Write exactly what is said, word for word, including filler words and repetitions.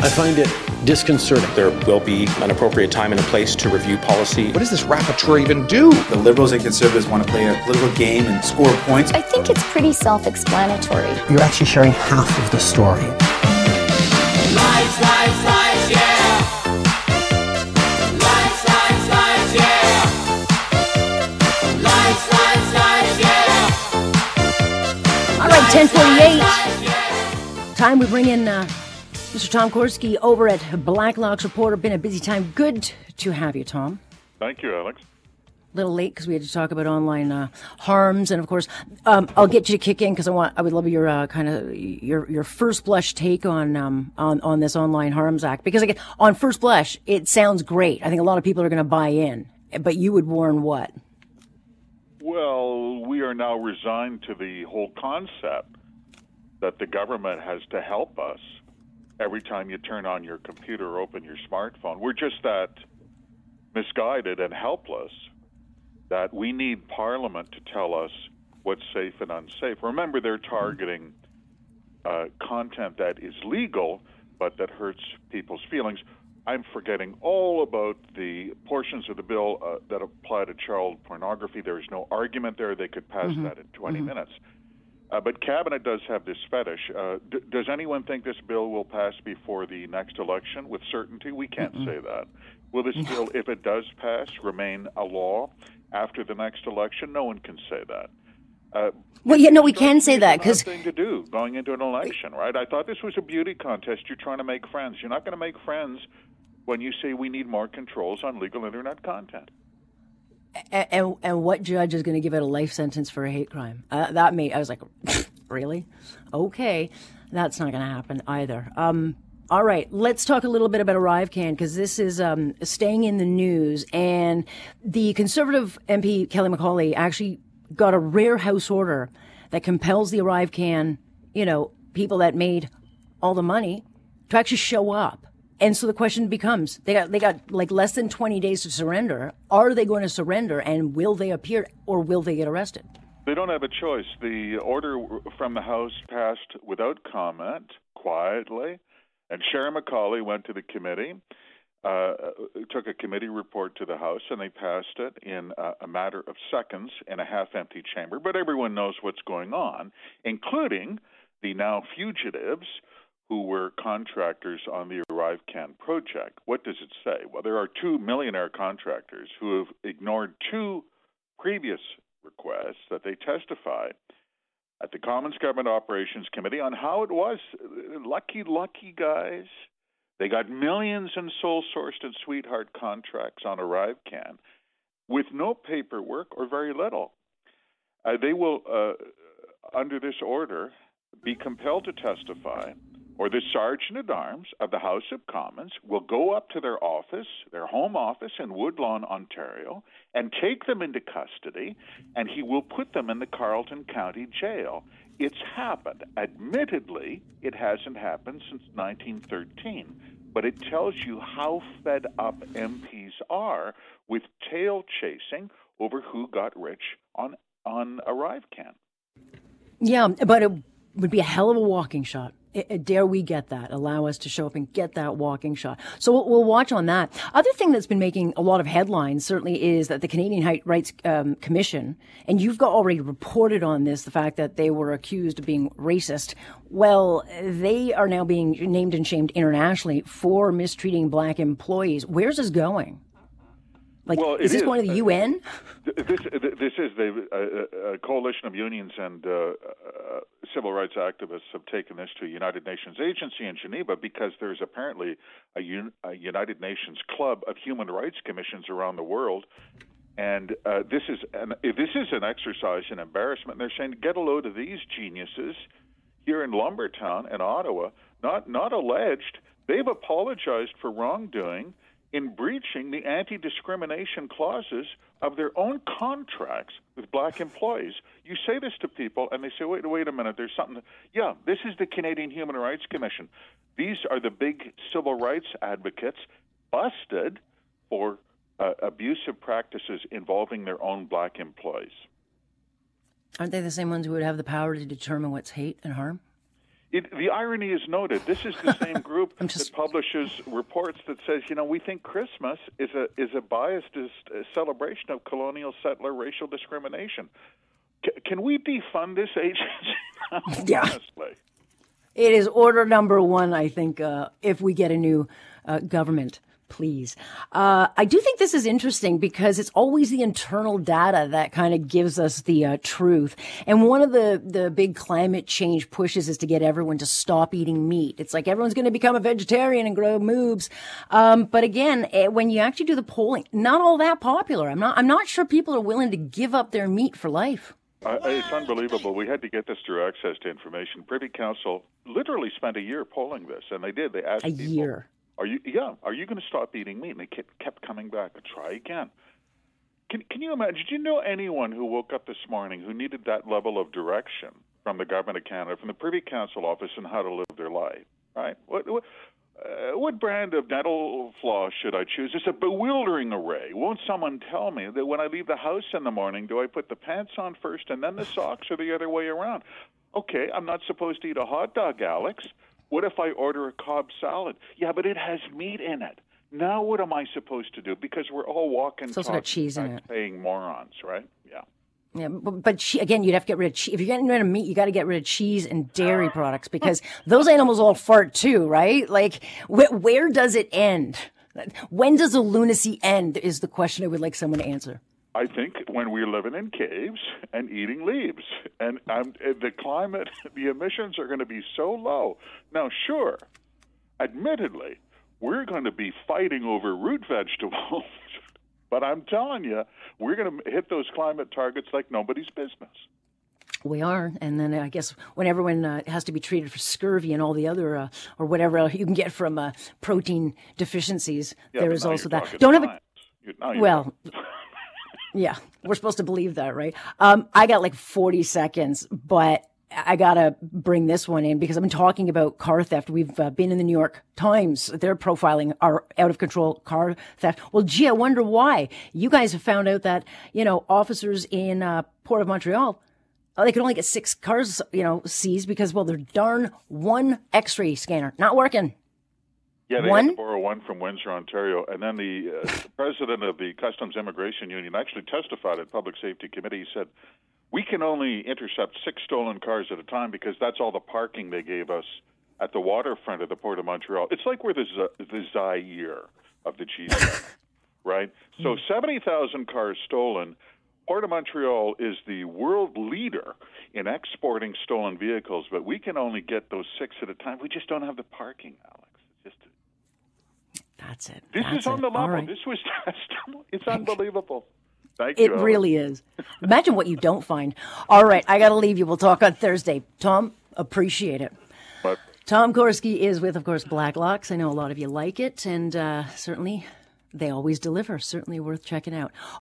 I find it disconcerting. There will be an appropriate time and a place to review policy. What does this rapporteur even do? The Liberals and Conservatives want to play a political game and score points. I think it's pretty self-explanatory. You're actually sharing half of the story. Lies, lies, lies, yeah! Lies, lies, lies, yeah! Lies, lies, lies, yeah! All right, ten forty-eight. Time we bring in... Uh, Mister Tom Korski over at Blacklock's Reporter. Been a busy time. Good to have you, Tom. Thank you, Alex. A little late because we had to talk about online uh, harms, and of course, um, I'll get you to kick in because I want. I would love your uh, kind of your your first blush take on um on on this Online Harms Act, because again, on first blush, it sounds great. I think a lot of people are going to buy in, but you would warn what? Well, we are now resigned to the whole concept that the government has to help us. Every time you turn on your computer or open your smartphone, we're just that misguided and helpless that we need Parliament to tell us what's safe and unsafe. Remember, they're targeting uh, content that is legal, but that hurts people's feelings. I'm forgetting all about the portions of the bill uh, that apply to child pornography. There is no argument there. They could pass mm-hmm. that in twenty mm-hmm. minutes. Uh, but Cabinet does have this fetish. Uh, d- does anyone think this bill will pass before the next election with certainty? We can't Mm-mm. say that. Will this bill, if it does pass, remain a law after the next election? No one can say that. Uh, well, yeah, no, we can say that. Because nothing to do going into an election, right? I thought this was a beauty contest. You're trying to make friends. You're not going to make friends when you say we need more controls on legal Internet content. And, and, and what judge is going to give it a life sentence for a hate crime? Uh, that made I was like, really? Okay, that's not going to happen either. Um, all right, let's talk a little bit about ArriveCan, because this is um, staying in the news. And the Conservative M P Kelly McCauley actually got a rare house order that compels the ArriveCan, you know, people that made all the money to actually show up. And so the question becomes, they got they got like less than twenty days to surrender. Are they going to surrender, and will they appear, or will they get arrested? They don't have a choice. The order from the House passed without comment, quietly, and Sharon McCauley went to the committee, uh, took a committee report to the House, and they passed it in a, a matter of seconds in a half-empty chamber. But everyone knows what's going on, including the now fugitives who were contractors on the ArriveCan project. What does it say? Well, there are two millionaire contractors who have ignored two previous requests that they testified at the Commons Government Operations Committee on how it was. Lucky, lucky guys. They got millions in sole-sourced and sweetheart contracts on ArriveCan with no paperwork or very little. Uh, they will, uh, under this order, be compelled to testify, or the Sergeant-at-Arms of the House of Commons will go up to their office, their home office in Woodlawn, Ontario, and take them into custody, and he will put them in the Carleton County Jail. It's happened. Admittedly, it hasn't happened since nineteen thirteen, but it tells you how fed up M Ps are with tail-chasing over who got rich on, on ArriveCan. Yeah, but it would be a hell of a walking shot. Dare we get that? Allow us to show up and get that walking shot. So we'll, we'll watch on that. Other thing that's been making a lot of headlines certainly is that the Canadian Human Rights um, Commission, and you've got already reported on this, the fact that they were accused of being racist. Well, they are now being named and shamed internationally for mistreating black employees. Where's this going? Like, well, is this is. going to the U N? Uh, this this is the uh, uh, coalition of unions and uh, uh, civil rights activists have taken this to a United Nations agency in Geneva, because there's apparently a, un, a United Nations club of human rights commissions around the world, and uh, this is an this is an exercise in embarrassment. They're saying, get a load of these geniuses. here in Lumbertown and Ottawa, not not alleged, they've apologized for wrongdoing in breaching the anti-discrimination clauses of their own contracts with black employees. You say this to people, and they say, wait, wait a minute, there's something. Yeah, this is the Canadian Human Rights Commission. These are the big civil rights advocates busted for uh, abusive practices involving their own black employees. Aren't they the same ones who would have the power to determine what's hate and harm? It, the irony is noted. This is the same group just... that publishes reports that says, you know, we think Christmas is a is a biased is a celebration of colonial settler racial discrimination. C- can we defund this agency? Yeah. Honestly. It is order number one, I think, uh, if we get a new uh, government. Please. Uh, I do think this is interesting because it's always the internal data that kind of gives us the uh, truth. And one of the, the big climate change pushes is to get everyone to stop eating meat. It's like everyone's going to become a vegetarian and grow moobs. Um, but again, it, when you actually do the polling, not all that popular. I'm not, I'm not sure people are willing to give up their meat for life. Uh, it's unbelievable. We had to get this through access to information. Privy Council literally spent a year polling this, and they did. They asked a people. year. Are you yeah? Are you going to stop eating meat? And they kept, kept coming back. Try again. Can Can you imagine? Do you know anyone who woke up this morning who needed that level of direction from the government of Canada, from the Privy Council office, on how to live their life? Right? What What, uh, what brand of dental floss should I choose? It's a bewildering array. Won't someone tell me that when I leave the house in the morning, do I put the pants on first and then the socks, or the other way around? Okay, I'm not supposed to eat a hot dog, Alex. What if I order a Cobb salad? Yeah, but it has meat in it. Now what am I supposed to do? Because we're all walking, it's also got cheese in it, paying morons, right? Yeah. Yeah, but, but she, again, you'd have to get rid of cheese. If you're getting rid of meat, you got to get rid of cheese and dairy products because those animals all fart too, right? Like, wh- where does it end? When does the lunacy end is the question I would like someone to answer. I think when we're living in caves and eating leaves, and um, the climate, the emissions are going to be so low. Now, sure, admittedly, we're going to be fighting over root vegetables, but I'm telling you, we're going to hit those climate targets like nobody's business. We are, and then I guess when everyone uh, has to be treated for scurvy and all the other, uh, or whatever you can get from uh, protein deficiencies, yeah, there is also that. Don't have a... You're, well... Yeah, we're supposed to believe that, right? Um, I got like forty seconds, but I got to bring this one in because I've been talking about car theft. We've uh, been in the New York Times. They're profiling our out-of-control car theft. Well, gee, I wonder why. You guys have found out that, you know, officers in uh, Port of Montreal, they could only get six cars, you know, seized because, well, their darn one X-ray scanner not working. Yeah, they one? had to borrow one from Windsor, Ontario. And then the, uh, the president of the Customs Immigration Union actually testified at Public Safety Committee. He said, we can only intercept six stolen cars at a time because that's all the parking they gave us at the waterfront of the Port of Montreal. It's like we're the, Z- the Zaire of the G seven, right? So seventy thousand cars stolen. Port of Montreal is the world leader in exporting stolen vehicles, but we can only get those six at a time. We just don't have the parking, Alex. That's it. This That's is on it. the level. Right. This was it's unbelievable. Thank you. It Alex. really is. Imagine what you don't find. All right, I got to leave you. We'll talk on Thursday. Tom, appreciate it. But Tom Korski is with, of course, Blacklock's. I know a lot of you like it, and uh, certainly they always deliver. Certainly worth checking out.